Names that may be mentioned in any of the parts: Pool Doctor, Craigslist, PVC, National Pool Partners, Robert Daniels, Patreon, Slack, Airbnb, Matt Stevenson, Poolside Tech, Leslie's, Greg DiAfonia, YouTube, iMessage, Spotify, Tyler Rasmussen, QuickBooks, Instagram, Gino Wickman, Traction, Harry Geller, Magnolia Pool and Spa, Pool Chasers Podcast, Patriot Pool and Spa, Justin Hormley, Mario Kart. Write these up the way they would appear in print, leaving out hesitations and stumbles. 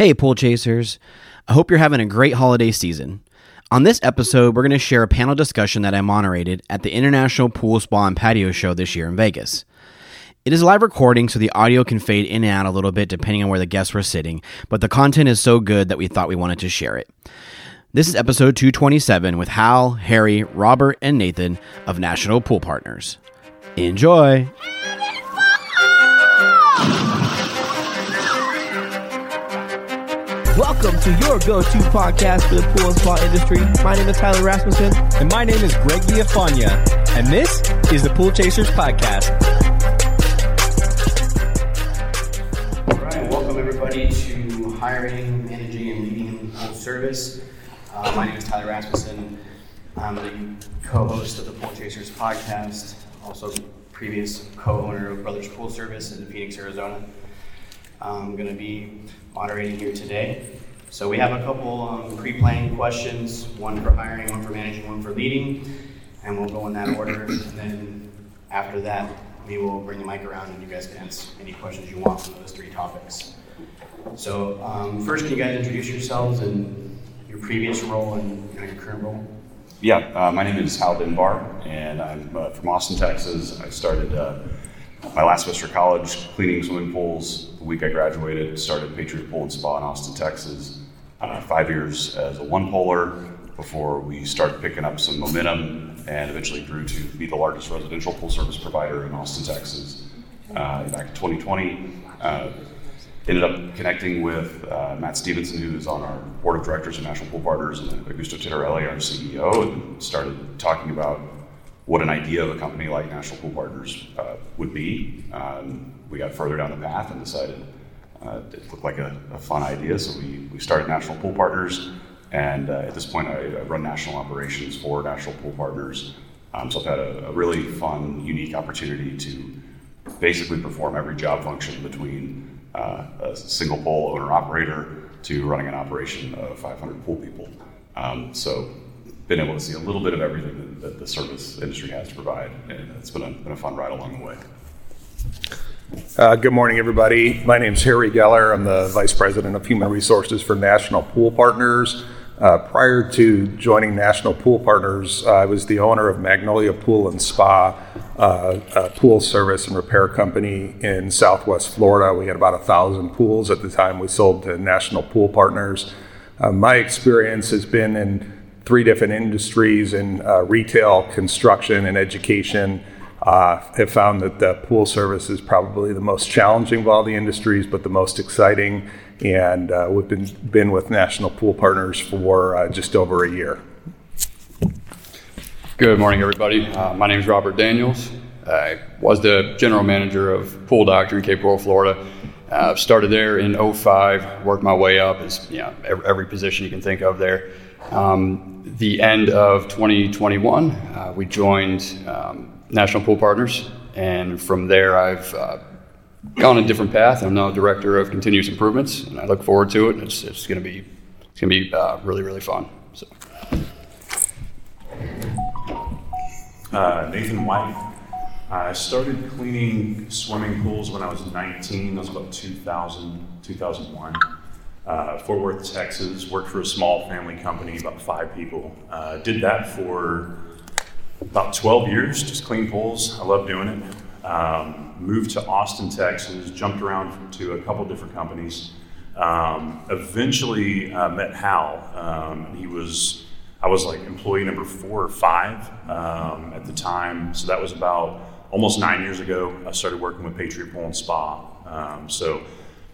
Hey, Pool Chasers. I hope you're having a great holiday season. On this episode, we're going to share a panel discussion that I moderated at the International Pool, Spa, and Patio Show this year in Vegas. It is a live recording, so the audio can fade in and out a little bit depending on where the guests were sitting, but the content is so good that we thought we wanted to share it. This is episode 227 with Hal, Harry, Robert, and Nathan of National Pool Partners. Enjoy! Welcome to your go-to podcast for the pool and spa industry. My name is Tyler Rasmussen. And my name is Greg DiAfonia. And this is the Pool Chasers Podcast. All right, welcome everybody to Hiring, Managing, and Leading Pool Service. My name is Tyler Rasmussen. I'm the co-host of the Pool Chasers Podcast, also previous co-owner of Brothers Pool Service in Phoenix, Arizona. I'm going to be moderating here today. So we have a couple pre-planned questions, one for hiring, one for managing, one for leading, and we'll go in that order. And then after that, we will bring the mic around and you guys can ask any questions you want on those three topics. So first, can you guys introduce yourselves and your previous role and your current role? Yeah, my name is Hal Binbar, and I'm from Austin, Texas. I started my last semester of college, cleaning swimming pools. The week I graduated, started Patriot Pool and Spa in Austin, Texas. 5 years as a one-poler before we started picking up some momentum and eventually grew to be the largest residential pool service provider in Austin, Texas. Back in 2020, ended up connecting with Matt Stevenson, who is on our board of directors of National Pool Partners, and Augusto Tittarelli, our CEO, and started talking about what an idea of a company like National Pool Partners would be. We got further down the path and decided it looked like a fun idea, so we started National Pool Partners, and at this point I run national operations for National Pool Partners. So I've had a really fun, unique opportunity to basically perform every job function between a single pool owner-operator to running an operation of 500 pool people. So been able to see a little bit of everything that the service industry has to provide, and it's been a fun ride along the way. Good morning, everybody. My name's Harry Geller. I'm the Vice President of Human Resources for National Pool Partners. Prior to joining National Pool Partners, I was the owner of Magnolia Pool and Spa, a pool service and repair company in Southwest Florida. We had about 1,000 pools at the time we sold to National Pool Partners. My experience has been in three different industries in retail, construction, and education. Have found that the pool service is probably the most challenging of all the industries, but the most exciting. And we've been with National Pool Partners for just over a year. Good morning, everybody. My name is Robert Daniels. I was the general manager of Pool Doctor in Cape Coral, Florida. Started there in 2005, worked my way up as every position you can think of there. The end of 2021, we joined National Pool Partners, and from there I've gone a different path. I'm now director of continuous improvements, and I look forward to it. And it's going to be really, really fun. So, Nathan White. I started cleaning swimming pools when I was 19. That was about 2000, 2001. Fort Worth, Texas, worked for a small family company, about five people. Did that for about 12 years, just clean pools. I love doing it. Moved to Austin, Texas, jumped around to a couple different companies. Eventually met Hal. I was like employee number 4 or 5 at the time. So that was about almost 9 years ago. I started working with Patriot Pool and Spa. So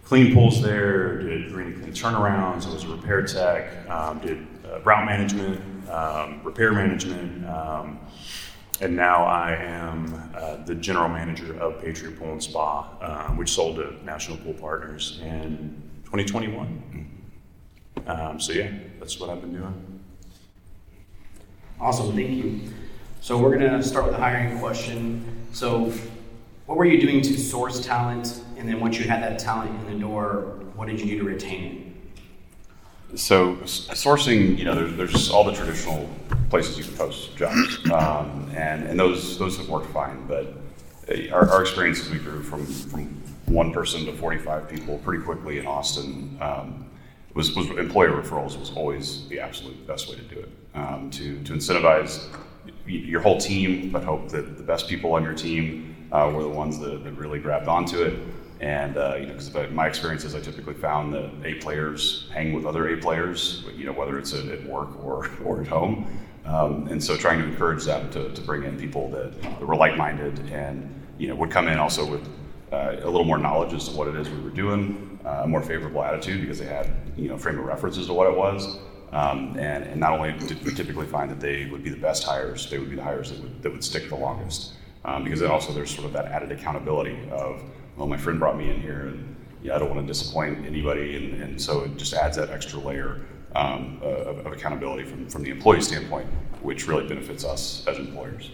clean pools there, did green and clean turnarounds. I was a repair tech, did route management, repair management, and now I am the general manager of Patriot Pool and Spa, which sold to National Pool Partners in 2021. So yeah, that's what I've been doing. Awesome, thank you. So we're gonna start with the hiring question. So what were you doing to source talent? And then once you had that talent in the door, what did you do to retain it? So sourcing, there's all the traditional places you can post jobs, and those have worked fine. But our experience is we grew from 1 person to 45 people pretty quickly in Austin. was employer referrals was always the absolute best way to do it. To incentivize your whole team, but hope that the best people on your team were the ones that really grabbed onto it. And because my experience is I typically found that A players hang with other A players, whether it's at work or at home. And so trying to encourage them to bring in people that were like-minded and would come in also with a little more knowledge as to what it is we were doing, a more favorable attitude because they had frame of references to what it was. And not only did we typically find that they would be the best hires, they would be the hires that would stick the longest. Because then also there's sort of that added accountability of, well, my friend brought me in here and I don't want to disappoint anybody. And so it just adds that extra layer of accountability from the employee standpoint, which really benefits us as employers.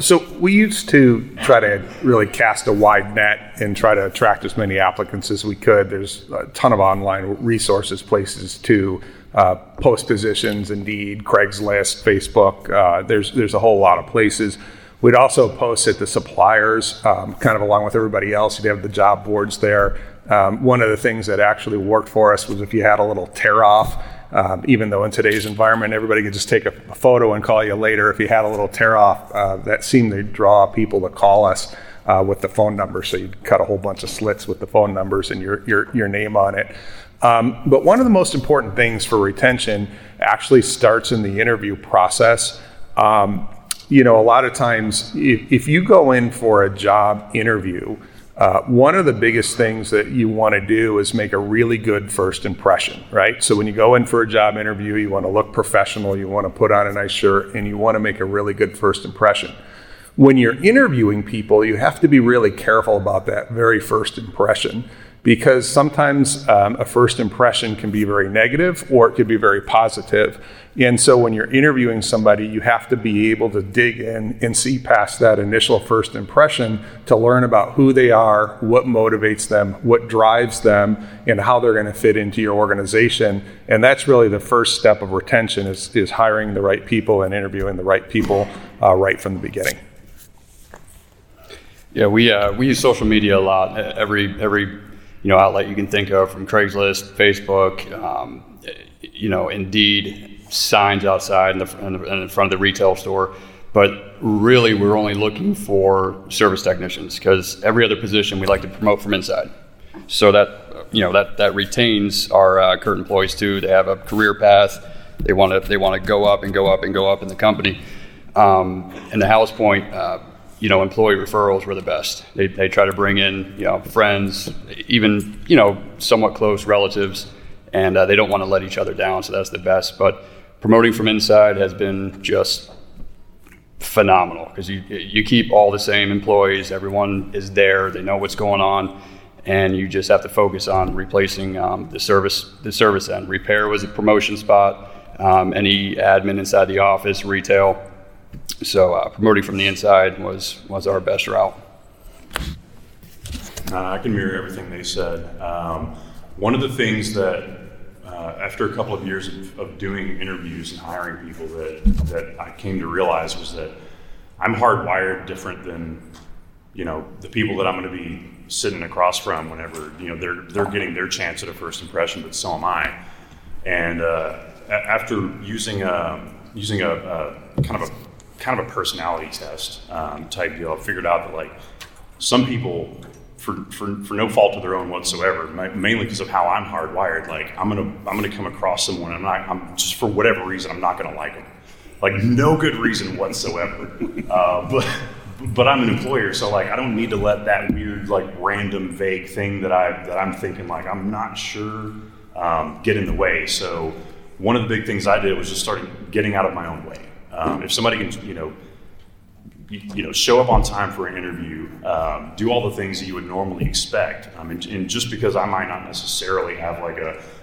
So we used to try to really cast a wide net and try to attract as many applicants as we could. There's a ton of online resources, places to post positions, Indeed, Craigslist, Facebook. There's a whole lot of places. We'd also post at the suppliers, kind of along with everybody else. You'd have the job boards there. One of the things that actually worked for us was if you had a little tear-off, even though in today's environment everybody could just take a photo and call you later, if you had a little tear-off, that seemed to draw people to call us with the phone number. So you'd cut a whole bunch of slits with the phone numbers and your name on it. But one of the most important things for retention actually starts in the interview process. A lot of times if you go in for a job interview, one of the biggest things that you want to do is make a really good first impression, right? So when you go in for a job interview, you want to look professional, you want to put on a nice shirt, and you want to make a really good first impression. When you're interviewing people, you have to be really careful about that very first impression, because sometimes a first impression can be very negative or it could be very positive. And so when you're interviewing somebody, you have to be able to dig in and see past that initial first impression to learn about who they are, what motivates them, what drives them, and how they're going to fit into your organization. And that's really the first step of retention is hiring the right people and interviewing the right people right from the beginning. Yeah, we use social media a lot. Every outlet you can think of, from Craigslist, Facebook, Indeed, signs outside in front of the retail store. But really, we're only looking for service technicians, because every other position we like to promote from inside. So that retains our current employees too. They have a career path. They want to go up and go up and go up in the company. And to Hal's point, employee referrals were the best. They try to bring in, friends, even, somewhat close relatives, and they don't want to let each other down, so that's the best. But promoting from inside has been just phenomenal, because you keep all the same employees. Everyone is there. They know what's going on, and you just have to focus on replacing the service end. Repair was a promotion spot, any admin inside the office, retail. So promoting from the inside was our best route. I can mirror everything they said. One of the things that after a couple of years of doing interviews and hiring people that I came to realize was that I'm hardwired different than the people that I'm going to be sitting across from whenever they're getting their chance at a first impression, but so am I. And after using a kind of a personality test type deal, I figured out that some people, for no fault of their own whatsoever, mainly because of how I'm hardwired, I'm gonna come across someone, I'm just, for whatever reason, I'm not gonna like them, no good reason whatsoever. But I'm an employer, so I don't need to let that weird random vague thing that I'm thinking I'm not sure get in the way. So one of the big things I did was just starting getting out of my own way. If somebody can, show up on time for an interview, do all the things that you would normally expect. And just because I might not necessarily have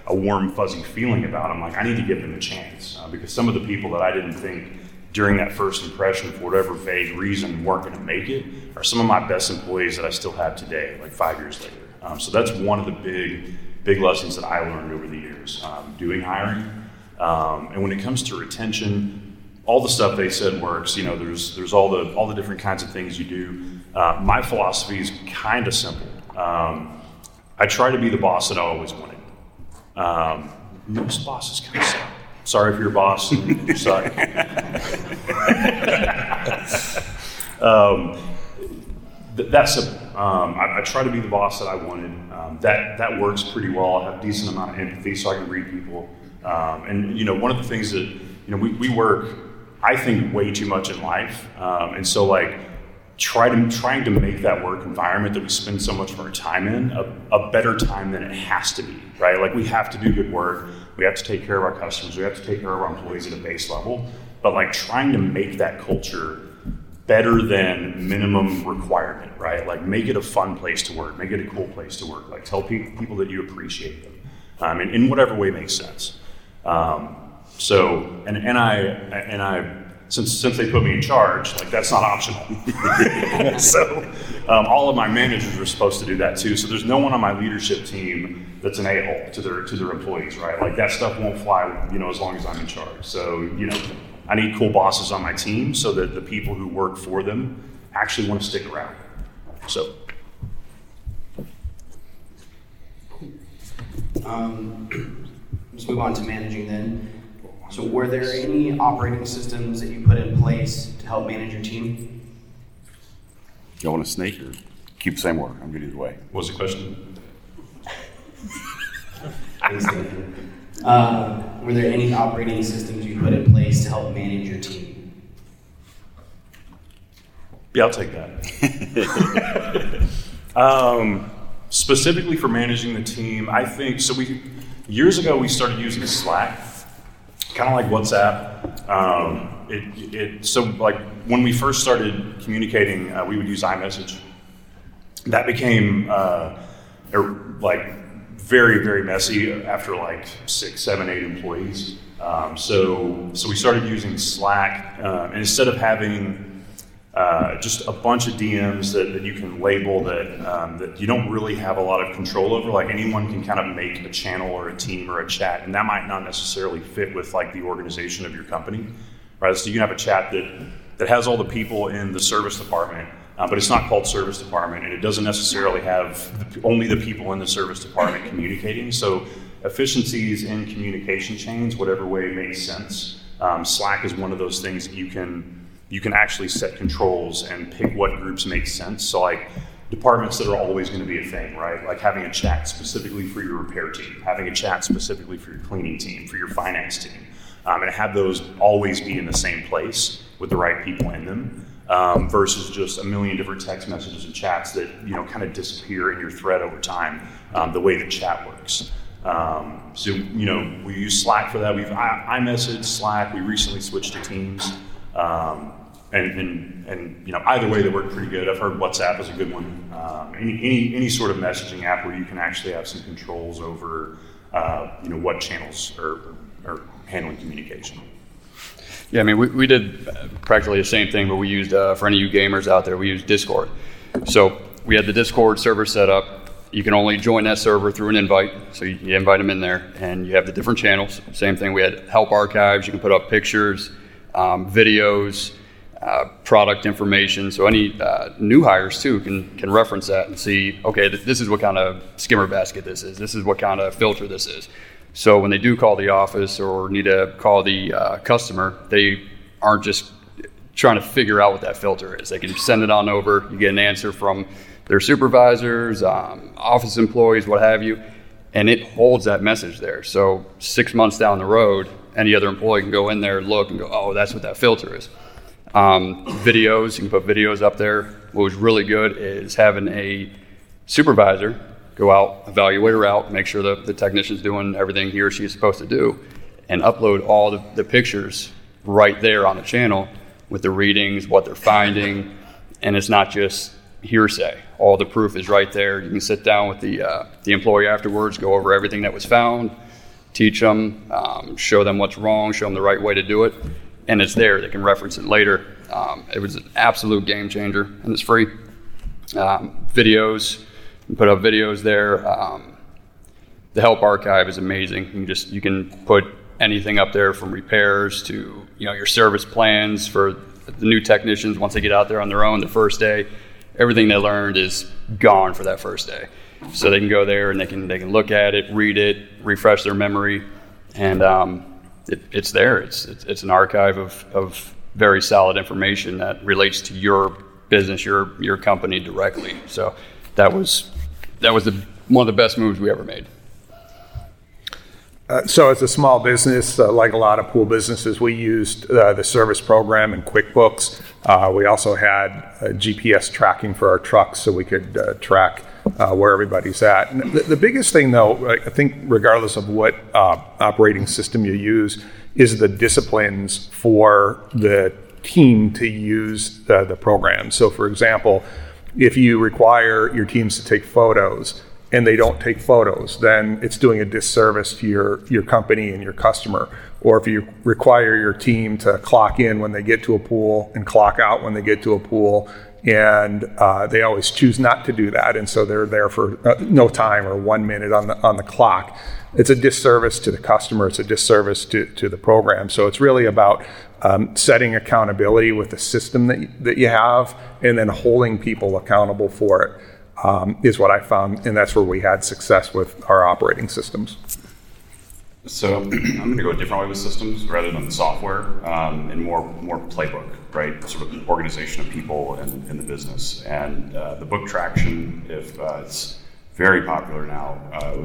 a warm, fuzzy feeling about them, I need to give them a chance, because some of the people that I didn't think during that first impression, for whatever vague reason, weren't going to make it, are some of my best employees that I still have today, 5 years later. So that's one of the big lessons that I learned over the years, doing hiring. And when it comes to retention, all the stuff they said works. There's all the different kinds of things you do. My philosophy is kind of simple. I try to be the boss that I always wanted. Most bosses kind of suck. Sorry if you're a boss and you suck. That's simple. I try to be the boss that I wanted. That works pretty well. I have a decent amount of empathy, so I can read people. And you know, one of the things that we work, I think, way too much in life, and so like trying to make that work environment that we spend so much of our time in a better time than it has to be. Right? Like we have to do good work. We have to take care of our customers. We have to take care of our employees at a base level. But like trying to make that culture better than minimum requirement, right? Like make it a fun place to work, make it a cool place to work. Like tell people that you appreciate them, and in whatever way makes sense. So, since they put me in charge, like that's not optional. So, all of my managers were supposed to do that too. So there's no one on my leadership team that's an a-hole to their employees, right? Like that stuff won't fly, as long as I'm in charge. So, I need cool bosses on my team so that the people who work for them actually want to stick around. So, let's move on to managing then. So, were there any operating systems that you put in place to help manage your team? Y'all want to snake or keep the same order? I'm good either way. What was the question? Were there any operating systems you put in place to help manage your team? Yeah, I'll take that. Specifically for managing the team, I think, so years ago we started using Slack, kind of like WhatsApp. So when we first started communicating, we would use iMessage. That became very, very messy after like 6, 7, 8 employees. So we started using Slack, and instead of having just a bunch of DMs that you can label that you don't really have a lot of control over, like anyone can kind of make a channel or a team or a chat, and that might not necessarily fit with like the organization of your company, right? So you can have a chat that has all the people in the service department, but it's not called service department, and it doesn't necessarily have only the people in the service department communicating. So efficiencies in communication chains, whatever way makes sense. Slack is one of those things that you can actually set controls and pick what groups make sense. So like departments that are always going to be a thing, right? Like having a chat specifically for your repair team, having a chat specifically for your cleaning team, for your finance team, and have those always be in the same place with the right people in them. Versus just a million different text messages and chats that kind of disappear in your thread over time, the way the chat works. So we use Slack for that. We've iMessage, Slack. We recently switched to Teams, and either way they work pretty good. I've heard WhatsApp is a good one. Any sort of messaging app where you can actually have some controls over what channels are handling communication. Yeah, I mean, we did practically the same thing, but we used, for any of you gamers out there, we used Discord. So we had the Discord server set up. You can only join that server through an invite, so you invite them in there, and you have the different channels. Same thing, we had help archives. You can put up pictures, videos, product information. So any new hires, too, can reference that and see, okay, this is what kind of skimmer basket this is. This is what kind of filter this is. So when they do call the office or need to call the customer, they aren't just trying to figure out what that filter is. They can send it on over. You get an answer from their supervisors, office employees, what have you, and it holds that message there. So 6 months down the road, any other employee can go in there, look, and go, oh, that's what that filter is. Videos, you can put videos up there. What was really good is having a supervisor go out, evaluate her out, make sure the technician's doing everything he or she is supposed to do, and upload all the pictures right there on the channel with the readings, what they're finding, and it's not just hearsay. All the proof is right there. You can sit down with the employee afterwards, go over everything that was found, teach them, show them what's wrong, show them the right way to do it, and it's there. They can reference it later. It was an absolute game changer, and it's free. Videos. Put up videos there. The help archive is amazing. You can put anything up there from repairs to your service plans for the new technicians once they get out there on their own the first day. Everything they learned is gone for that first day. so they can go there and they can look at it, read it, refresh their memory, and it's there. It's an archive of very solid information that relates to your business, your company directly. So that was one of the best moves we ever made. So as a small business, like a lot of pool businesses, we used the service program in QuickBooks. We also had GPS tracking for our trucks so we could track where everybody's at. And the biggest thing, though, I think regardless of what operating system you use, is the disciplines for the team to use the program. So, for example, if you require your teams to take photos, and they don't take photos, then it's doing a disservice to your company and your customer. Or if you require your team to clock in when they get to a pool and clock out when they get to a pool, and they always choose not to do that, and so they're there for no time or 1 minute on the clock. It's a disservice to the customer, it's a disservice to the program. So it's really about setting accountability with the system that you have, and then holding people accountable for it. Is what I found, and that's where we had success with our operating systems. So I'm going to go a different way with systems rather than the software, and more playbook, right? Sort of organization of people in the business. And the book Traction, it's very popular now.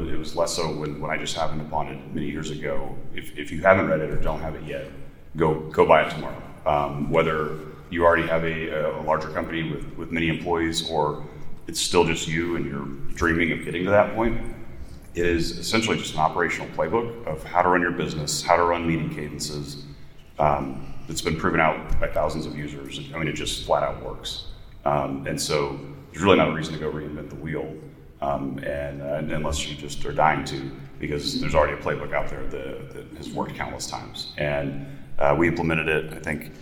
It was less so when I just happened upon it many years ago. If you haven't read it or don't have it yet, go buy it tomorrow. Whether you already have a larger company with many employees, or it's still just you and you're dreaming of getting to that point, it is essentially just an operational playbook of how to run your business, how to run meeting cadences. It's been proven out by thousands of users. I mean, it just flat out works. And so there's really not a reason to go reinvent the wheel, and unless you just are dying to, because there's already a playbook out there that has worked countless times. And we implemented it, I think,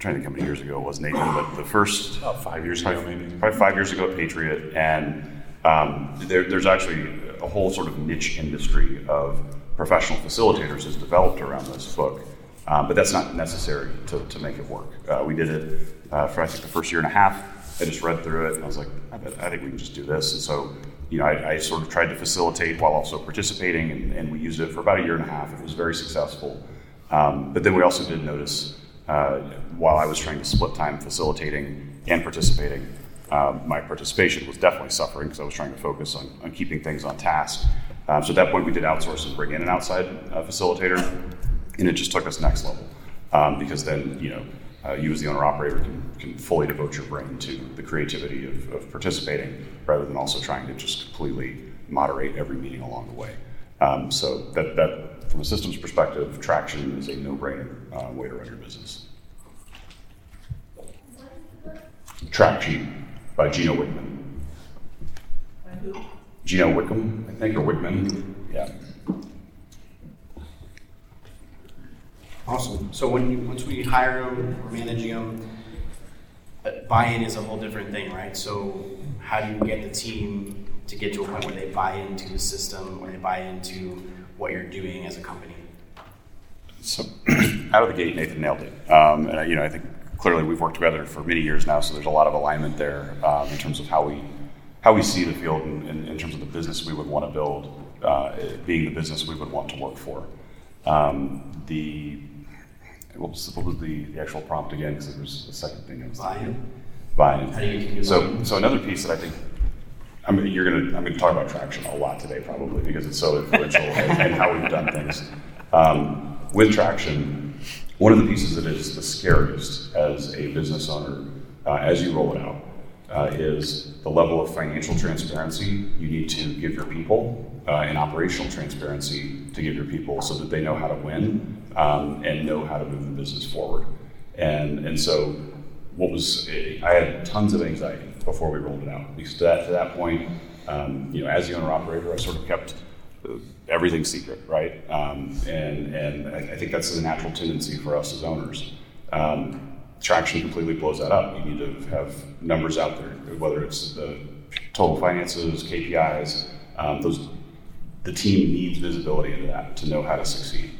trying to think how many years ago it was, Nathan, but the first 5 years ago, maybe probably 5 years ago at Patriot, and there's actually a whole sort of niche industry of professional facilitators has developed around this book, but that's not necessary to make it work. We did it for I think the first year and a half. I just read through it and I was like, I think we can just do this. And so, you know, I sort of tried to facilitate while also participating, and we used it for about a year and a half. It was very successful, but then we also did notice. While I was trying to split time facilitating and participating, my participation was definitely suffering because I was trying to focus on keeping things on task. So at that point, we did outsource and bring in an outside facilitator, and it just took us next level, because then, you know, you as the owner-operator can fully devote your brain to the creativity of participating rather than also trying to just completely moderate every meeting along the way. So that from a systems perspective, Traction is a no-brainer way to run your business. Traction by Gino Wickman. Gino Wickham, I think, or Wickman. Yeah. Awesome. So once we hire them or manage them, buy-in is a whole different thing, right? So how do you get the team to get to a point where they buy into the system, where they buy into what you're doing as a company? So out of the gate, Nathan nailed it. And you know, I think clearly we've worked together for many years now, so there's a lot of alignment there in terms of how we see the field and in terms of the business we would want to build, being the business we would want to work for. What was the actual prompt again? Because there was a second thing. Buy-in. How do you do so another piece that I think. I'm going to talk about Traction a lot today, probably, because it's so influential in how we've done things. With Traction, one of the pieces that is the scariest as a business owner, as you roll it out, is the level of financial transparency you need to give your people, and operational transparency to give your people, so that they know how to win, and know how to move the business forward. And so, I had tons of anxiety before we rolled it out. Because to that point, you know, as the owner-operator, I sort of kept everything secret, right? And I think that's the natural tendency for us as owners. Traction completely blows that up. You need to have numbers out there, whether it's the total finances, KPIs. The team needs visibility into that to know how to succeed.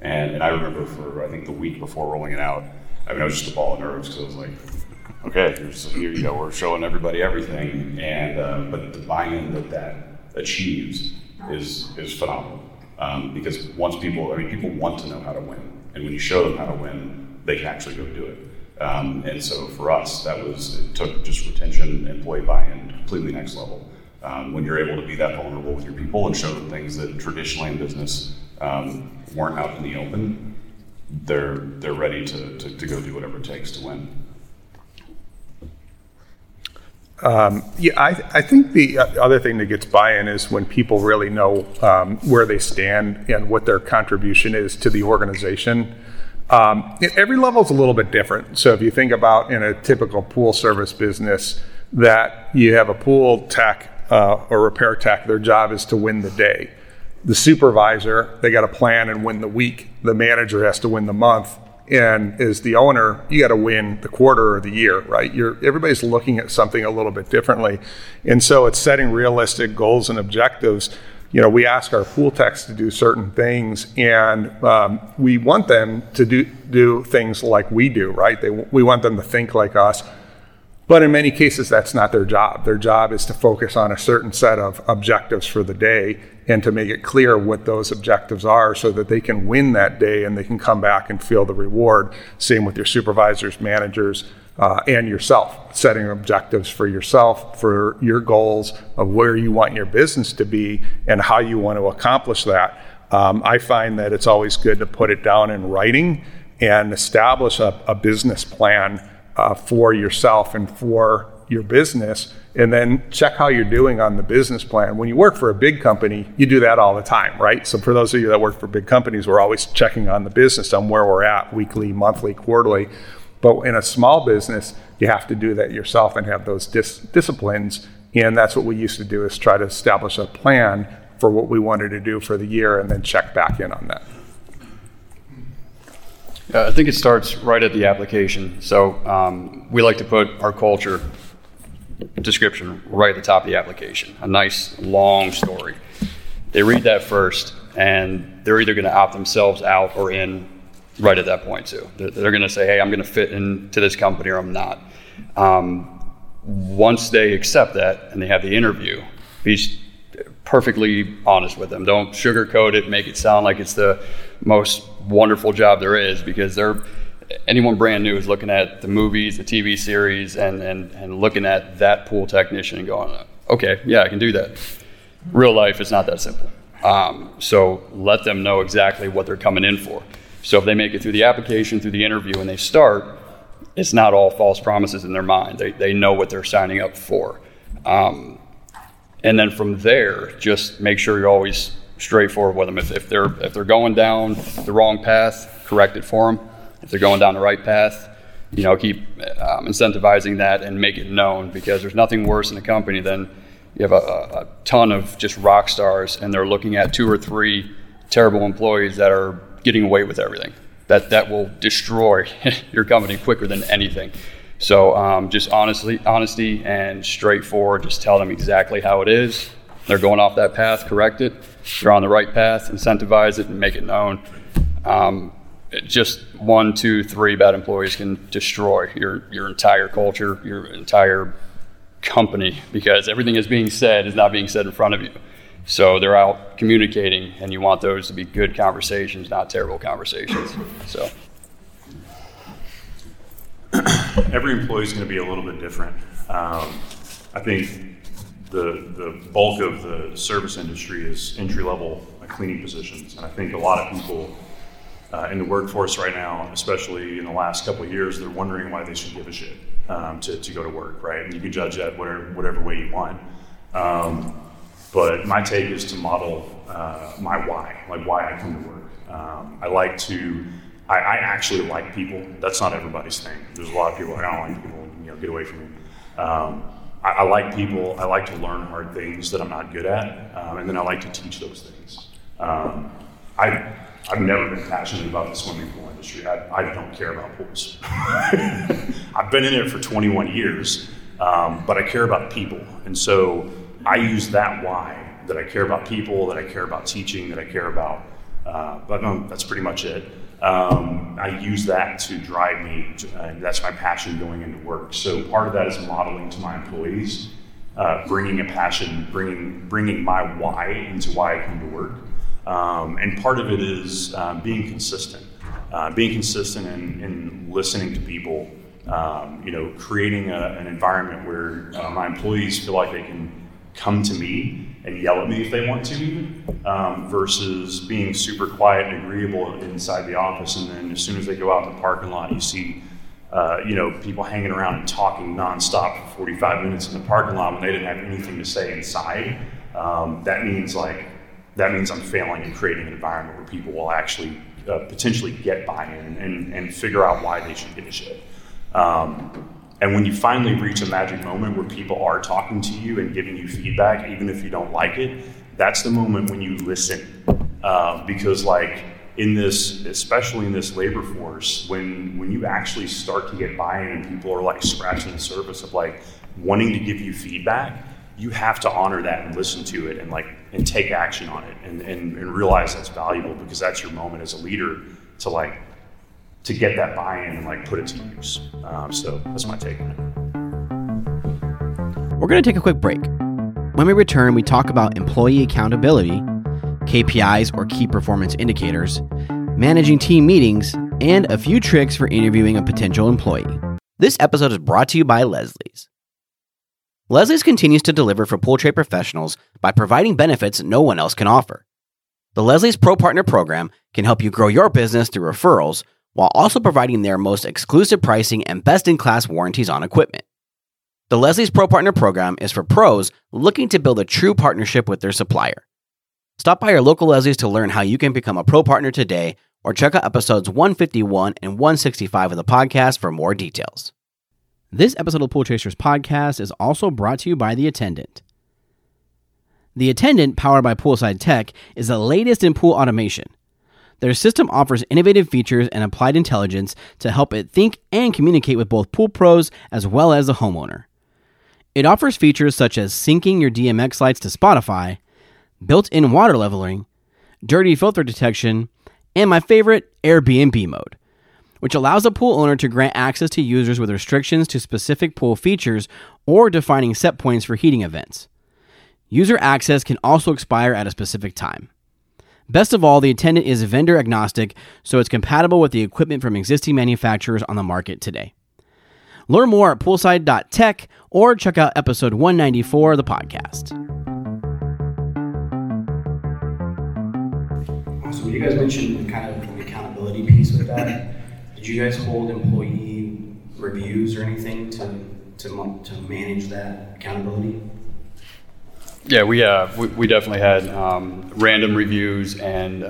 And I remember I think the week before rolling it out, I mean, I was just a ball of nerves because I was like, okay, here you go, we're showing everybody everything, and but the buy-in that achieves is phenomenal. Because once people want to know how to win, and when you show them how to win, they can actually go do it. And so for us, it took just retention, employee buy-in, completely next level. When you're able to be that vulnerable with your people and show them things that traditionally in business weren't out in the open, they're ready to go do whatever it takes to win. I think the other thing that gets buy-in is when people really know where they stand and what their contribution is to the organization. Every level is a little bit different. So if you think about in a typical pool service business that you have a pool tech or repair tech, their job is to win the day. The supervisor, they got to plan and win the week. The manager has to win the month. And as the owner, you got to win the quarter or the year, right? Everybody's looking at something a little bit differently. And so it's setting realistic goals and objectives. You know, we ask our pool techs to do certain things, and we want them to do things like we do, right? We want them to think like us. But in many cases, that's not their job. Their job is to focus on a certain set of objectives for the day and to make it clear what those objectives are so that they can win that day and they can come back and feel the reward. Same with your supervisors, managers, and yourself, setting objectives for yourself, for your goals of where you want your business to be and how you want to accomplish that. I find that it's always good to put it down in writing and establish a business plan for yourself and for your business, and then check how you're doing on the business plan. When you work for a big company, you do that all the time, right? So for those of you that work for big companies, we're always checking on the business, on where we're at weekly, monthly, quarterly. But in a small business, you have to do that yourself and have those disciplines. And that's what we used to do, is try to establish a plan for what we wanted to do for the year and then check back in on that. I think it starts right at the application. So we like to put our culture description right at the top of the application, a nice long story. They read that first, and they're either going to opt themselves out or in right at that point too. They're going to say, hey, I'm going to fit into this company or I'm not. Once they accept that and they have the interview, be perfectly honest with them. Don't sugarcoat it, make it sound like it's the most wonderful job there is, because anyone brand new is looking at the movies, the TV series, and looking at that pool technician and going, okay, yeah, I can do that. Real life is not that simple. So let them know exactly what they're coming in for. So if they make it through the application, through the interview, and they start, it's not all false promises in their mind. They know what they're signing up for. And then from there, just make sure you're always straightforward with them. If they're going down the wrong path, correct it for them. If they're going down the right path, keep incentivizing that and make it known, because there's nothing worse in a company than you have a ton of just rock stars and they're looking at 2 or 3 terrible employees that are getting away with everything. That will destroy your company quicker than anything. So just honesty and straightforward. Just tell them exactly how it is. They're going off that path, correct it. They're on the right path, incentivize it and make it known. Just 1, 2, 3 bad employees can destroy your entire culture, your entire company, because everything is being said is not being said in front of you. So they're out communicating, and you want those to be good conversations, not terrible conversations. So every employee is going to be a little bit different. I think the bulk of the service industry is entry-level cleaning positions. And I think a lot of people in the workforce right now, especially in the last couple of years, they're wondering why they should give a shit to go to work, right? And you can judge that whatever way you want. But my take is to model my why, like why I come to work. I actually like people. That's not everybody's thing. There's a lot of people, like, I don't like people, get away from me. I like people. I like to learn hard things that I'm not good at, and then I like to teach those things. I've never been passionate about the swimming pool industry. I don't care about pools. I've been in it for 21 years, but I care about people. And so I use that why, that I care about people, that I care about teaching, that I care about, but that's pretty much it. I use that to drive me, and that's my passion going into work. So part of that is modeling to my employees, bringing a passion, bringing my why into why I come to work. And part of it is being consistent and listening to people, creating an environment where my employees feel like they can come to me and yell at me if they want to, versus being super quiet and agreeable inside the office. And then as soon as they go out in the parking lot, you see, people hanging around and talking nonstop for 45 minutes in the parking lot when they didn't have anything to say inside. That means I'm failing in creating an environment where people will actually potentially get buy-in and figure out why they should give a shit. And when you finally reach a magic moment where people are talking to you and giving you feedback, even if you don't like it, that's the moment when you listen. Because especially in this labor force, when you actually start to get buy-in and people are scratching the surface of wanting to give you feedback, you have to honor that and listen to it and take action on it and realize that's valuable, because that's your moment as a leader to get that buy-in and put it to use. So that's my take on it. We're going to take a quick break. When we return, we talk about employee accountability, KPIs or key performance indicators, managing team meetings, and a few tricks for interviewing a potential employee. This episode is brought to you by Leslie's. Leslie's continues to deliver for pool trade professionals by providing benefits no one else can offer. The Leslie's Pro Partner Program can help you grow your business through referrals, while also providing their most exclusive pricing and best-in-class warranties on equipment. The Leslie's Pro Partner Program is for pros looking to build a true partnership with their supplier. Stop by your local Leslie's to learn how you can become a pro partner today, or check out episodes 151 and 165 of the podcast for more details. This episode of Pool Chasers Podcast is also brought to you by The Attendant. The Attendant, powered by Poolside Tech, is the latest in pool automation. Their system offers innovative features and applied intelligence to help it think and communicate with both pool pros as well as the homeowner. It offers features such as syncing your DMX lights to Spotify, built-in water leveling, dirty filter detection, and my favorite, Airbnb mode, which allows a pool owner to grant access to users with restrictions to specific pool features or defining set points for heating events. User access can also expire at a specific time. Best of all, The Attendant is vendor agnostic, so it's compatible with the equipment from existing manufacturers on the market today. Learn more at poolside.tech or check out episode 194 of the podcast. Awesome. You guys mentioned kind of the accountability piece with that. Did you guys hold employee reviews or anything to manage that accountability? Yeah, we definitely had random reviews and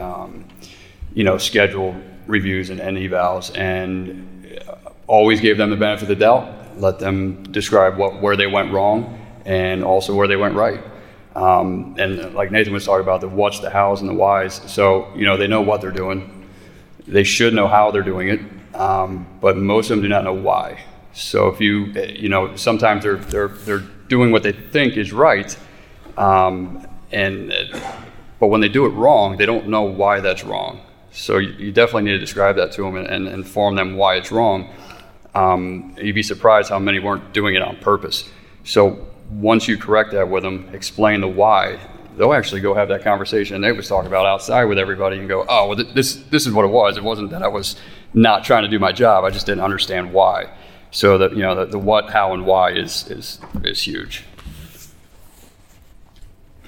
scheduled reviews and evals, and always gave them the benefit of the doubt. Let them describe where they went wrong and also where they went right. And like Nathan was talking about, the what's, the hows, and the whys. So they know what they're doing. They should know how they're doing it, but most of them do not know why. So if sometimes they're doing what they think is right. But when they do it wrong, they don't know why that's wrong. So you definitely need to describe that to them and inform them why it's wrong. You'd be surprised how many weren't doing it on purpose. So once you correct that with them, explain the why, they'll actually go have that conversation they was talking about outside with everybody and go, oh, well, this is what it was. It wasn't that I was not trying to do my job. I just didn't understand why. So that, the what, how, and why is huge.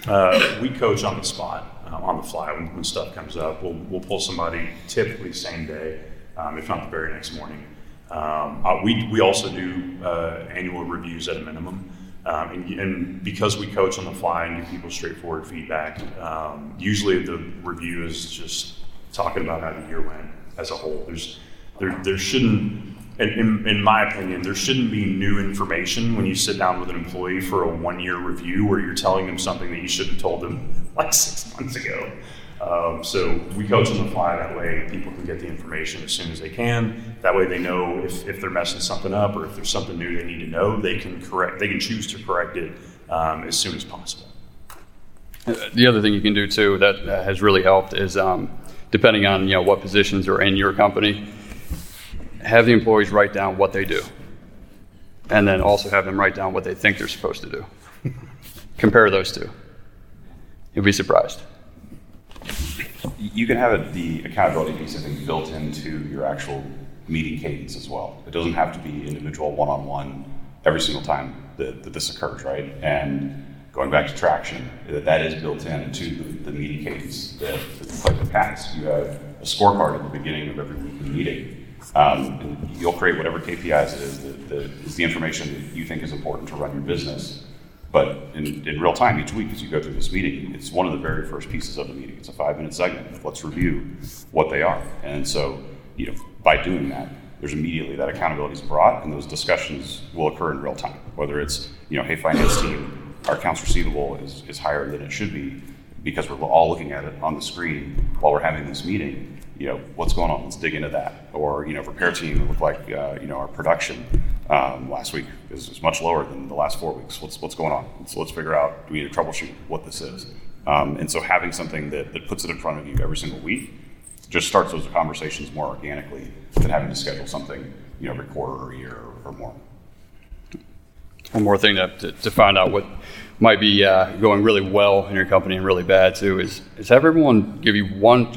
We coach on the spot, on the fly. When stuff comes up, we'll pull somebody typically same day, if not the very next morning. We also do annual reviews at a minimum, and because we coach on the fly and give people straightforward feedback, usually the review is just talking about how the year went as a whole. There shouldn't. And in my opinion, there shouldn't be new information when you sit down with an employee for a one-year review where you're telling them something that you should have told them 6 months ago. So we coach on the fly. That way people can get the information as soon as they can. That way they know if they're messing something up or if there's something new they need to know, they can choose to correct it as soon as possible. The other thing you can do too that has really helped is depending on, you know, what positions are in your company, have the employees write down what they do, and then also have them write down what they think they're supposed to do. Compare those two. You'll be surprised. You can have the accountability piece, I think, built into your actual meeting cadence as well. It doesn't have to be individual one-on-one every single time that this occurs, right? And going back to Traction, that is built into the meeting cadence. That's like the past. You have a scorecard at the beginning of every weekly meeting. And you'll create whatever KPIs it is that is the information that you think is important to run your business. But in real time each week, as you go through this meeting, it's one of the very first pieces of the meeting. It's a 5-minute segment. Let's review what they are. And so, you know, by doing that, there's immediately that accountability is brought, and those discussions will occur in real time. Whether it's, you know, hey, finance team, our accounts receivable is higher than it should be because we're all looking at it on the screen while we're having this meeting. You know, what's going on? Let's dig into that. Or, you know, repair team looked like, you know, our production last week is much lower than the last 4 weeks. What's going on? So let's figure out, do we need to troubleshoot what this is? And so having something that puts it in front of you every single week just starts those conversations more organically than having to schedule something, you know, every quarter or a year or more. One more thing to find out what might be going really well in your company and really bad too is have everyone give you one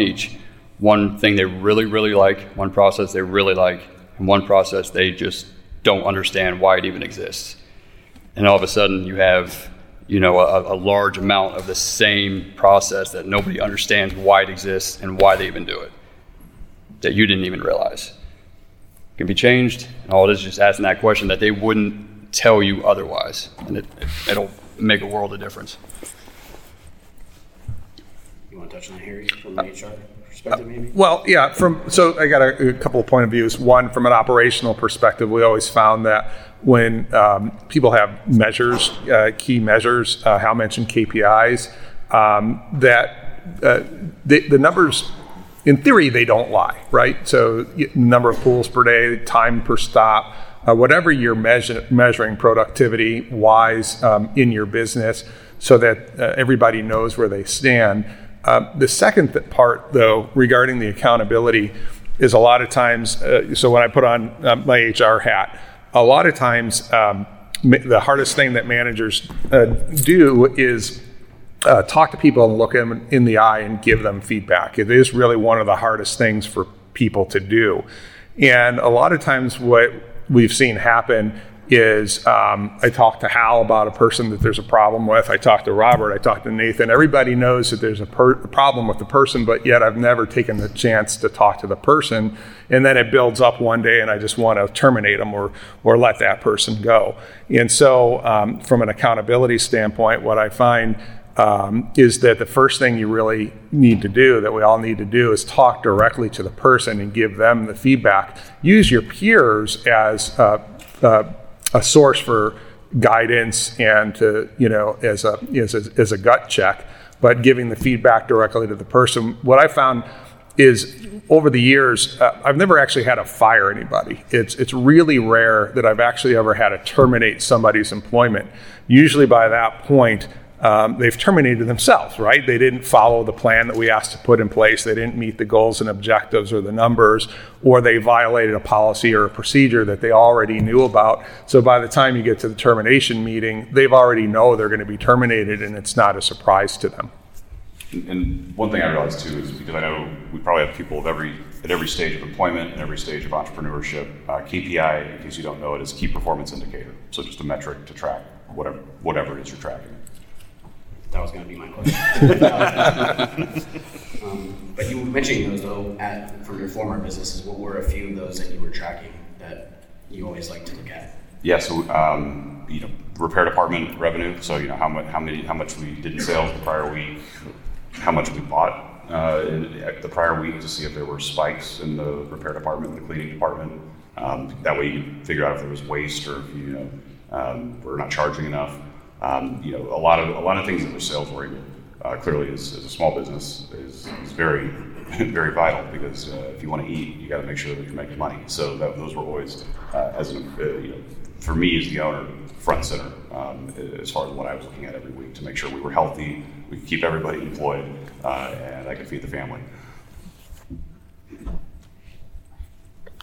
each. One thing they really, really like, one process they really like, and one process they just don't understand why it even exists. And all of a sudden you have, you know, a large amount of the same process that nobody understands why it exists and why they even do it, that you didn't even realize. It can be changed, and all it is just asking that question that they wouldn't tell you otherwise, and it'll make a world of difference. You want to touch on that, Harry, from an HR? So I got a couple of point of views. One, from an operational perspective, we always found that when people have measures, key measures, Hal mentioned KPIs, that the numbers, in theory, they don't lie, right? So number of pools per day, time per stop, whatever you're measuring productivity-wise in your business, so that everybody knows where they stand. The second part, though, regarding the accountability, is a lot of times, so when I put on my HR hat, a lot of times the hardest thing that managers do is talk to people and look them in the eye and give them feedback. It is really one of the hardest things for people to do. And a lot of times what we've seen happen is I talked to Hal about a person that there's a problem with. I talked to Robert. I talked to Nathan. Everybody knows that there's a problem with the person, but yet I've never taken the chance to talk to the person. And then it builds up one day, and I just want to terminate them or let that person go. And so from an accountability standpoint, what I find is that the first thing you really need to do, that we all need to do, is talk directly to the person and give them the feedback. Use your peers as a source for guidance and to, you know, as a gut check, but giving the feedback directly to the person. What I found is over the years, I've never actually had to fire anybody. It's really rare that I've actually ever had to terminate somebody's employment. Usually by that point, they've terminated themselves, right? They didn't follow the plan that we asked to put in place. They didn't meet the goals and objectives or the numbers, or they violated a policy or a procedure that they already knew about. So by the time you get to the termination meeting, they've already know they're going to be terminated, and it's not a surprise to them. And one thing I realized too is, because I know we probably have people at every stage of employment and every stage of entrepreneurship, KPI, in case you don't know it, is key performance indicator. So just a metric to track whatever it is you're tracking. That was going to be my question. But you were mentioning those, though, from your former businesses. What were a few of those that you were tracking that you always like to look at? Yeah, so you know, repair department revenue. So you know how much we did in sales the prior week, how much we bought the prior week, to see if there were spikes in the repair department, the cleaning department. That way you can figure out if there was waste or if, you know, we're not charging enough. You know, a lot of things that were sales oriented, clearly as a small business is very, very vital, because if you want to eat, you got to make sure that you're making money. So those were always, you know, for me as the owner, front and center, as far as what I was looking at every week, to make sure we were healthy, we can keep everybody employed, and I can feed the family.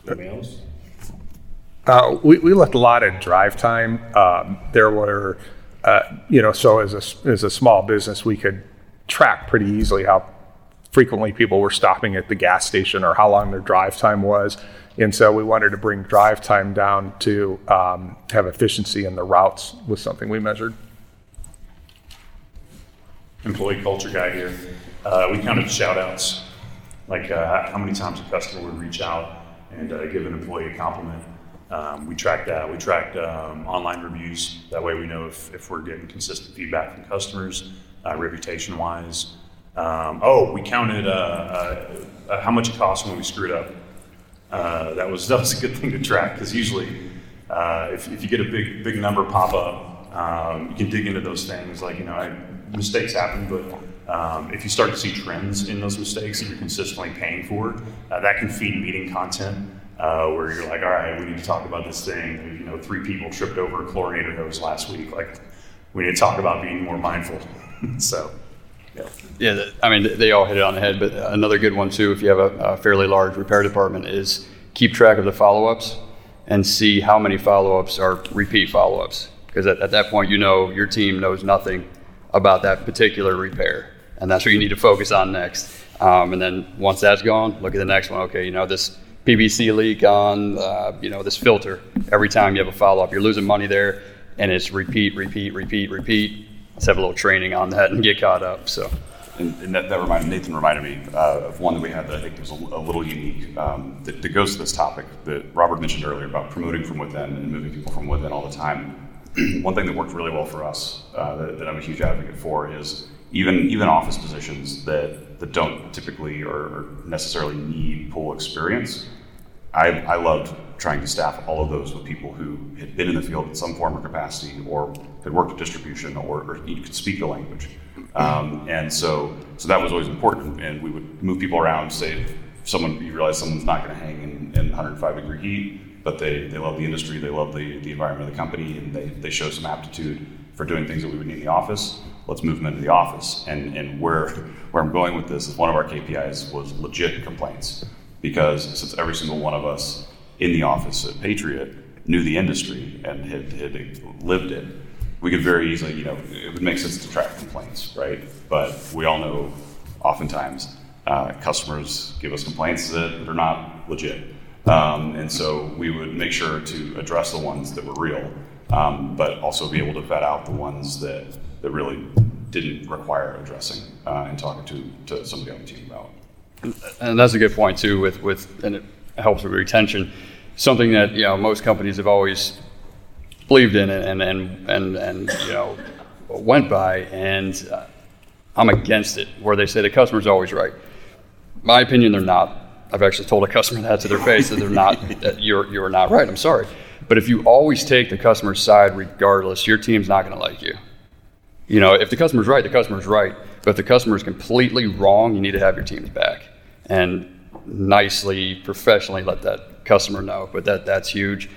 Anybody else? We left a lot of drive time. There were, so as a small business, we could track pretty easily how frequently people were stopping at the gas station or how long their drive time was. And so we wanted to bring drive time down to have efficiency in the routes was something we measured. Employee culture guy here. We counted shout outs, like how many times a customer would reach out and give an employee a compliment. We tracked that. We tracked online reviews. That way we know if we're getting consistent feedback from customers, reputation wise. We counted how much it cost when we screwed up. That was a good thing to track, because usually if you get a big number pop up, you can dig into those things. Like, mistakes happen, but if you start to see trends in those mistakes and you're consistently paying for it, that can feed meeting content where you're like, all right, we need to talk about this thing. 3 people tripped over a chlorinator hose last week. Like, we need to talk about being more mindful. So. Yeah, I mean, they all hit it on the head, but another good one too, if you have a fairly large repair department, is keep track of the follow-ups and see how many follow-ups are repeat follow-ups. Because at that point, your team knows nothing about that particular repair, and that's what you need to focus on next. And then once that's gone, look at the next one. Okay, this PVC leak on, this filter. Every time you have a follow-up, you're losing money there, and it's repeat. Let's have a little training on that and get caught up. So, and Nathan reminded me of one that we had that I think was a little unique that goes to this topic that Robert mentioned earlier about promoting from within and moving people from within all the time. One thing that worked really well for us that I'm a huge advocate for is even office positions that don't typically or necessarily need pool experience. I loved trying to staff all of those with people who had been in the field in some form or capacity, or had worked at distribution, or could speak the language. And so that was always important. And we would move people around, say, you realize someone's not going to hang in 105 degree heat, but they love the industry, they love the environment of the company, and they show some aptitude for doing things that we would need in the office. Let's move them into the office. And where I'm going with this is one of our KPIs was legit complaints. Because since every single one of us in the office at Patriot knew the industry and had lived it, we could very easily, it would make sense to track complaints, right? But we all know oftentimes customers give us complaints that are not legit. And so we would make sure to address the ones that were real, but also be able to vet out the ones that really didn't require addressing and talking to somebody on the team about. And that's a good point too, and it helps with retention. Something that most companies have always believed in and went by. And I'm against it, where they say the customer's always right. My opinion, they're not. I've actually told a customer that to their face that they're not. That you're not right. I'm sorry, but if you always take the customer's side regardless, your team's not going to like you. If the customer's right, the customer's right. But if the customer is completely wrong, you need to have your team's back and nicely, professionally let that customer know. But that's huge.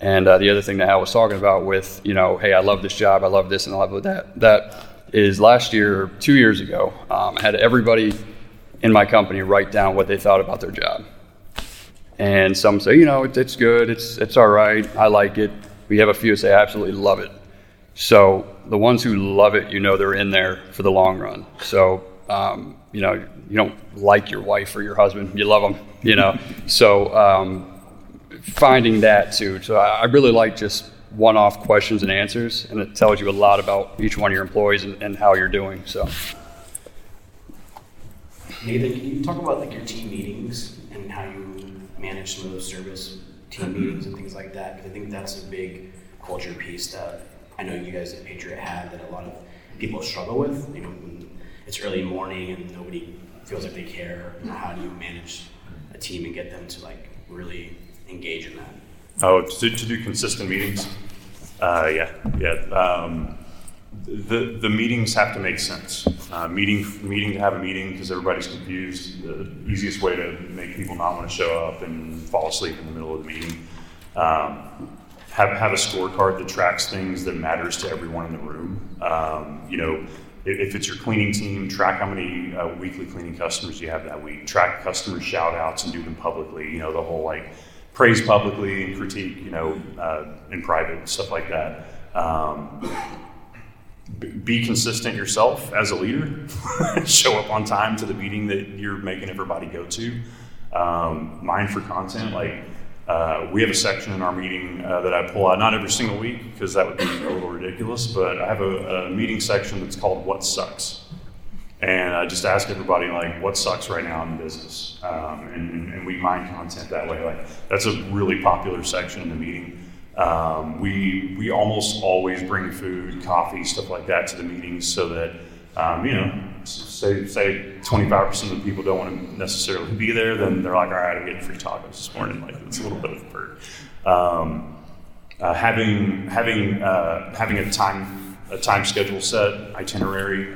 And the other thing that Hal was talking about with, hey, I love this job, I love this, and I love that. That is last year, 2 years ago, I had everybody in my company write down what they thought about their job. And some say, it's good, it's all right, I like it. We have a few say, I absolutely love it. So the ones who love it, they're in there for the long run. So, you don't like your wife or your husband, you love them, So finding that too. So I really like just one-off questions and answers, and it tells you a lot about each one of your employees and how you're doing, so. Nathan, can you talk about your team meetings and how you manage some of those service team meetings and things like that? Because I think that's a big culture piece that I know you guys at Patriot have, that a lot of people struggle with. When it's early morning and nobody feels like they care. How do you manage a team and get them to really engage in that? Oh, to do consistent meetings. The meetings have to make sense. Meeting to have a meeting, because everybody's confused. The easiest way to make people not want to show up and fall asleep in the middle of the meeting. Have a scorecard that tracks things that matters to everyone in the room. If it's your cleaning team, track how many weekly cleaning customers you have that week. Track customer shout outs and do them publicly. You know, the whole like praise publicly and critique, you know, in private, stuff like that. Be consistent yourself as a leader. Show up on time to the meeting that you're making everybody go to. Mind for content. Like we have a section in our meeting that I pull out, not every single week because that would be a little ridiculous, but I have a meeting section that's called What Sucks. And I just ask everybody, like, what sucks right now in business? And we mine content that way. Like, that's a really popular section in the meeting. We almost always bring food, coffee, stuff like that to the meetings so that, you know, say 25% of the people don't want to necessarily be there, then they're like, all right, I'm getting free tacos this morning. Like, it's a little bit of a perk. Having a time schedule set, itinerary,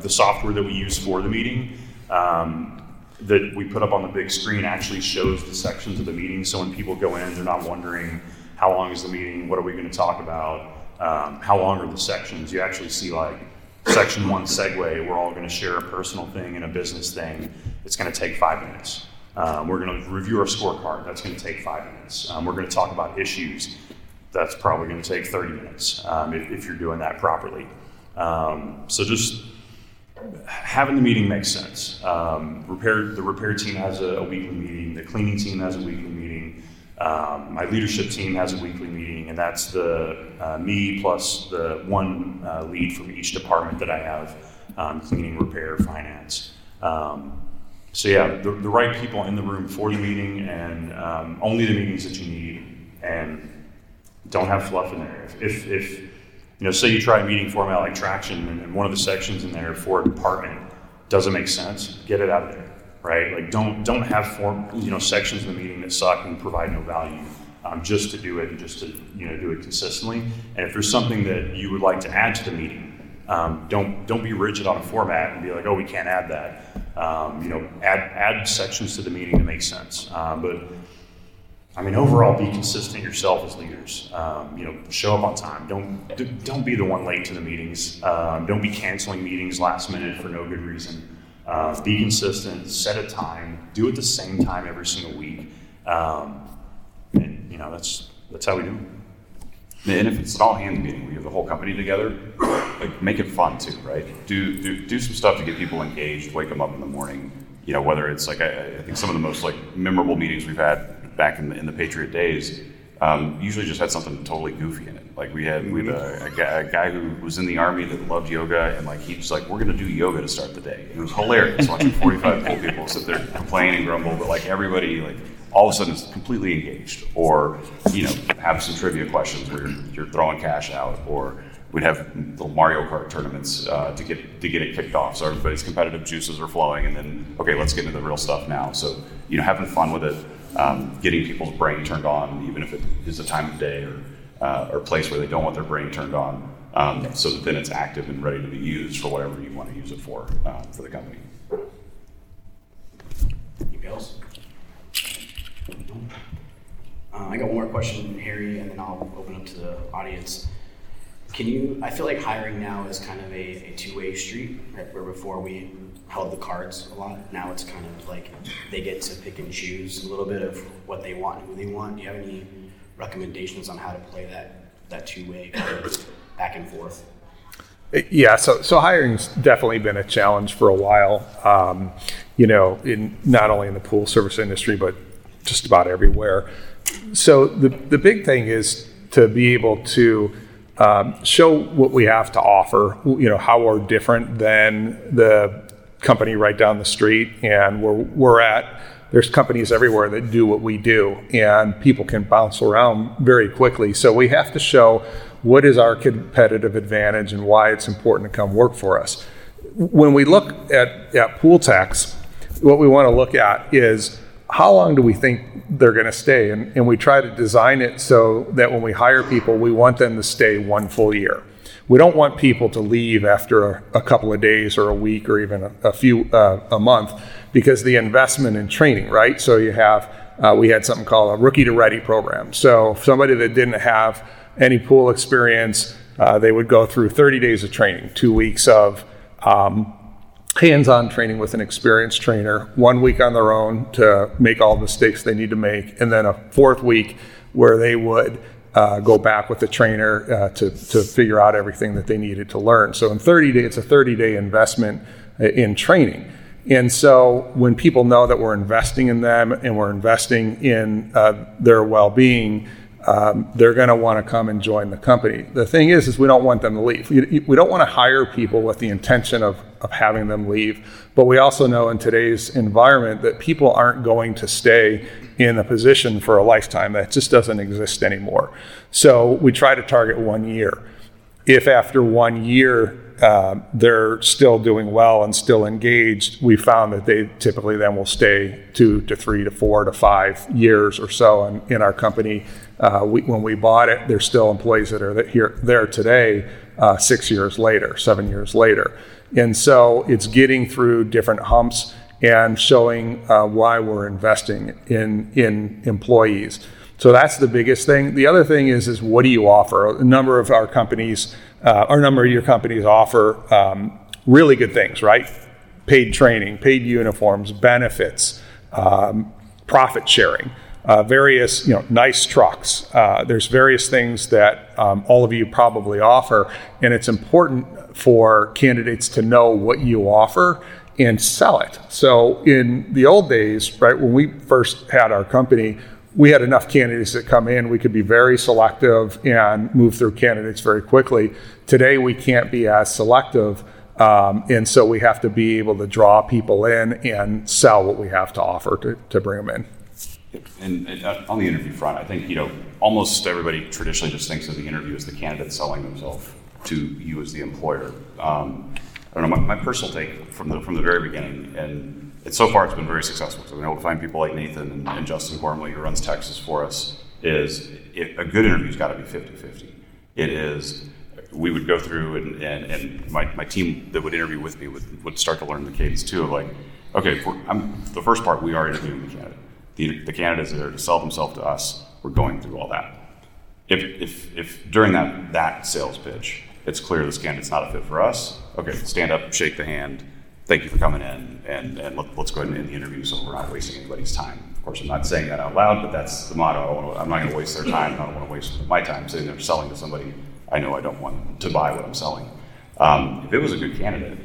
the software that we use for the meeting, that we put up on the big screen actually shows the sections of the meeting. So when people go in, they're not wondering, how long is the meeting? What are we going to talk about? How long are the sections? You actually see like section one segue. We're all going to share a personal thing and a business thing. It's going to take 5 minutes. We're going to review our scorecard. That's going to take 5 minutes. We're going to talk about issues. That's probably going to take 30 minutes if you're doing that properly. So just having the meeting makes sense. The repair team has a weekly meeting. The cleaning team has a weekly meeting. My leadership team has a weekly meeting, and that's the me plus the one lead from each department that I have, cleaning, repair, finance. So yeah, the right people in the room for the meeting, and only the meetings that you need, and don't have fluff in there. If you know, say you try a meeting format like Traction, and one of the sections in there for a department doesn't make sense, get it out of there. Right? Like don't have sections of the meeting that suck and provide no value, just to do it and just to, you know, do it consistently. And if there's something that you would like to add to the meeting, don't be rigid on a format and be like, oh, we can't add that. Add sections to the meeting that make sense. But I mean, overall, be consistent yourself as leaders. Show up on time. Don't be the one late to the meetings. Don't be canceling meetings last minute for no good reason. Be consistent, set a time, do it the same time every single week. That's how we do it. And if it's an all-hands meeting, we have the whole company together, like make it fun too, right? Do some stuff to get people engaged, wake them up in the morning. You know, whether it's like, I think some of the most like memorable meetings we've had back in the Patriot days, usually just had something totally goofy in it. Like we had a guy who was in the Army that loved yoga, and like he was like, we're going to do yoga to start the day. It was hilarious watching 45 pool people sit there complain and grumble, but like everybody like all of a sudden is completely engaged. Or, you know, have some trivia questions where you're throwing cash out, or we'd have the Mario Kart tournaments to get it kicked off. So everybody's competitive juices are flowing, and then, okay, let's get into the real stuff now. So, you know, having fun with it, getting people's brain turned on, even if it is a time of day or place where they don't want their brain turned on, so that then it's active and ready to be used for whatever you want to use it for the company. Emails? I got one more question, Harry, and then I'll open up to the audience. I feel like hiring now is kind of a two-way street, right? Where before we held the cards a lot, now it's kind of like they get to pick and choose a little bit of what they want and who they want. Do you have any recommendations on how to play that two-way kind of back and forth? Yeah, so hiring's definitely been a challenge for a while, in not only in the pool service industry, but just about everywhere. So the big thing is to be able to show what we have to offer, you know, how we're different than the company right down the street. And where we're at, there's companies everywhere that do what we do, and people can bounce around very quickly. So we have to show what is our competitive advantage and why it's important to come work for us. When we look at pool techs, what we want to look at is how long do we think they're going to stay? And we try to design it so that when we hire people, we want them to stay one full year. We don't want people to leave after a couple of days or a week or even a month, because the investment in training, right? So you have, we had something called a Rookie to Ready program. So somebody that didn't have any pool experience, they would go through 30 days of training, 2 weeks of hands-on training with an experienced trainer, 1 week on their own to make all the mistakes they need to make, and then a fourth week where they would go back with the trainer to figure out everything that they needed to learn. So in 30 days, it's a 30-day investment in training. And so when people know that we're investing in them and we're investing in their well-being, they're going to want to come and join the company. The thing is we don't want them to leave. We don't want to hire people with the intention of having them leave. But we also know in today's environment that people aren't going to stay in a position for a lifetime. That just doesn't exist anymore. So we try to target 1 year. If after 1 year they're still doing well and still engaged, we found that they typically then will stay 2 to 3 to 4 to 5 years or so in our company. When we bought it, there's still employees that are there today 6 years later, 7 years later. And so it's getting through different humps and showing why we're investing in employees. So that's the biggest thing. The other thing is what do you offer? A number of our companies, your companies offer really good things, right? Paid training, paid uniforms, benefits, profit sharing, various, nice trucks. There's various things that all of you probably offer, and it's important for candidates to know what you offer and sell it. So in the old days, right, when we first had our company, we had enough candidates that come in, we could be very selective and move through candidates very quickly. Today, we can't be as selective, and so we have to be able to draw people in and sell what we have to offer to bring them in. And on the interview front, I think, almost everybody traditionally just thinks of the interview as the candidate selling themselves to you as the employer. I don't know, my personal take from the very beginning, and so far it's been very successful. So we've been able to find people like Nathan and Justin Hormley, who runs Texas for us, a good interview's got to be 50-50. It is, we would go through and my team that would interview with me would start to learn the cadence too of like, okay, the first part, we are interviewing the candidate. The candidates are there to sell themselves to us. We're going through all that. If during that sales pitch, it's clear this candidate's not a fit for us, okay, stand up, shake the hand, thank you for coming in, and let's go ahead and end the interview so we're not wasting anybody's time. Of course, I'm not saying that out loud, but that's the motto. I'm not going to waste their time. I don't want to waste my time sitting there selling to somebody I know I don't want to buy what I'm selling. If it was a good candidate,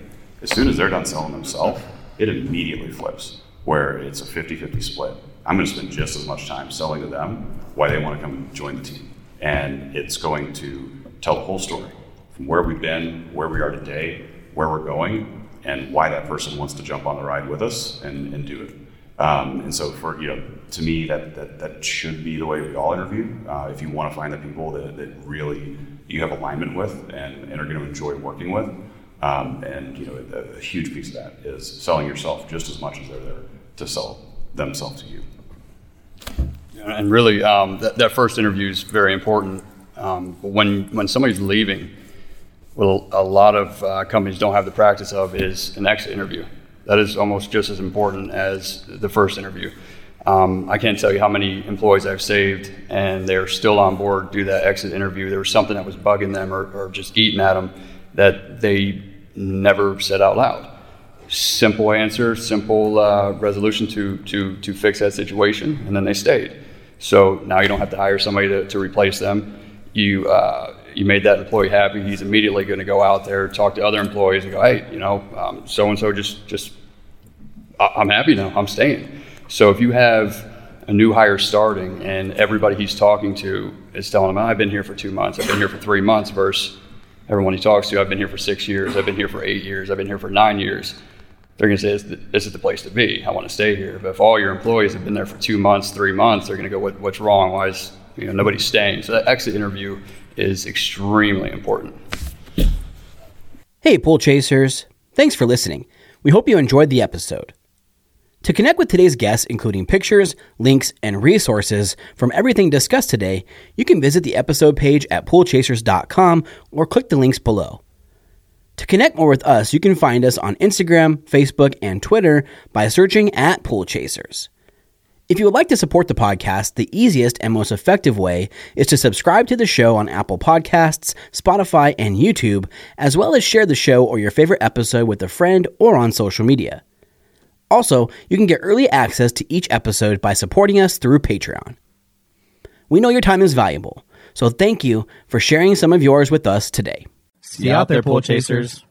as soon as they're done selling themselves, it immediately flips, where it's a 50-50 split. I'm going to spend just as much time selling to them why they want to come join the team. And it's going to tell the whole story, from where we've been, where we are today, where we're going, and why that person wants to jump on the ride with us and do it. And so for, to me, that should be the way we all interview. If you want to find the people that really you have alignment with and are going to enjoy working with. A huge piece of that is selling yourself just as much as they're there to sell themselves to you. And really, that first interview is very important. When somebody's leaving, well, a lot of companies don't have the practice of is an exit interview. That is almost just as important as the first interview. I can't tell you how many employees I've saved and they're still on board do that exit interview. There was something that was bugging them or just eating at them that they never said out loud. Simple answer, simple resolution to fix that situation, and then they stayed. So now you don't have to hire somebody to replace them. You made that employee happy. He's immediately going to go out there, talk to other employees, and go, "Hey, so-and-so just I'm happy now. I'm staying." So if you have a new hire starting and everybody he's talking to is telling him, "I've been here for 2 months. I've been here for 3 months," versus everyone he talks to, "I've been here for 6 years. I've been here for 8 years. I've been here for 9 years." They're going to say, "This is the place to be. I want to stay here." But if all your employees have been there for 2 months, 3 months, they're going to go, "What's wrong? Why is nobody's staying?" So that exit interview is extremely important. Hey, Pool Chasers. Thanks for listening. We hope you enjoyed the episode. To connect with today's guests, including pictures, links, and resources from everything discussed today, you can visit the episode page at poolchasers.com or click the links below. To connect more with us, you can find us on Instagram, Facebook, and Twitter by searching at Pool Chasers. If you would like to support the podcast, the easiest and most effective way is to subscribe to the show on Apple Podcasts, Spotify, and YouTube, as well as share the show or your favorite episode with a friend or on social media. Also, you can get early access to each episode by supporting us through Patreon. We know your time is valuable, so thank you for sharing some of yours with us today. See you out there, Pool Chasers.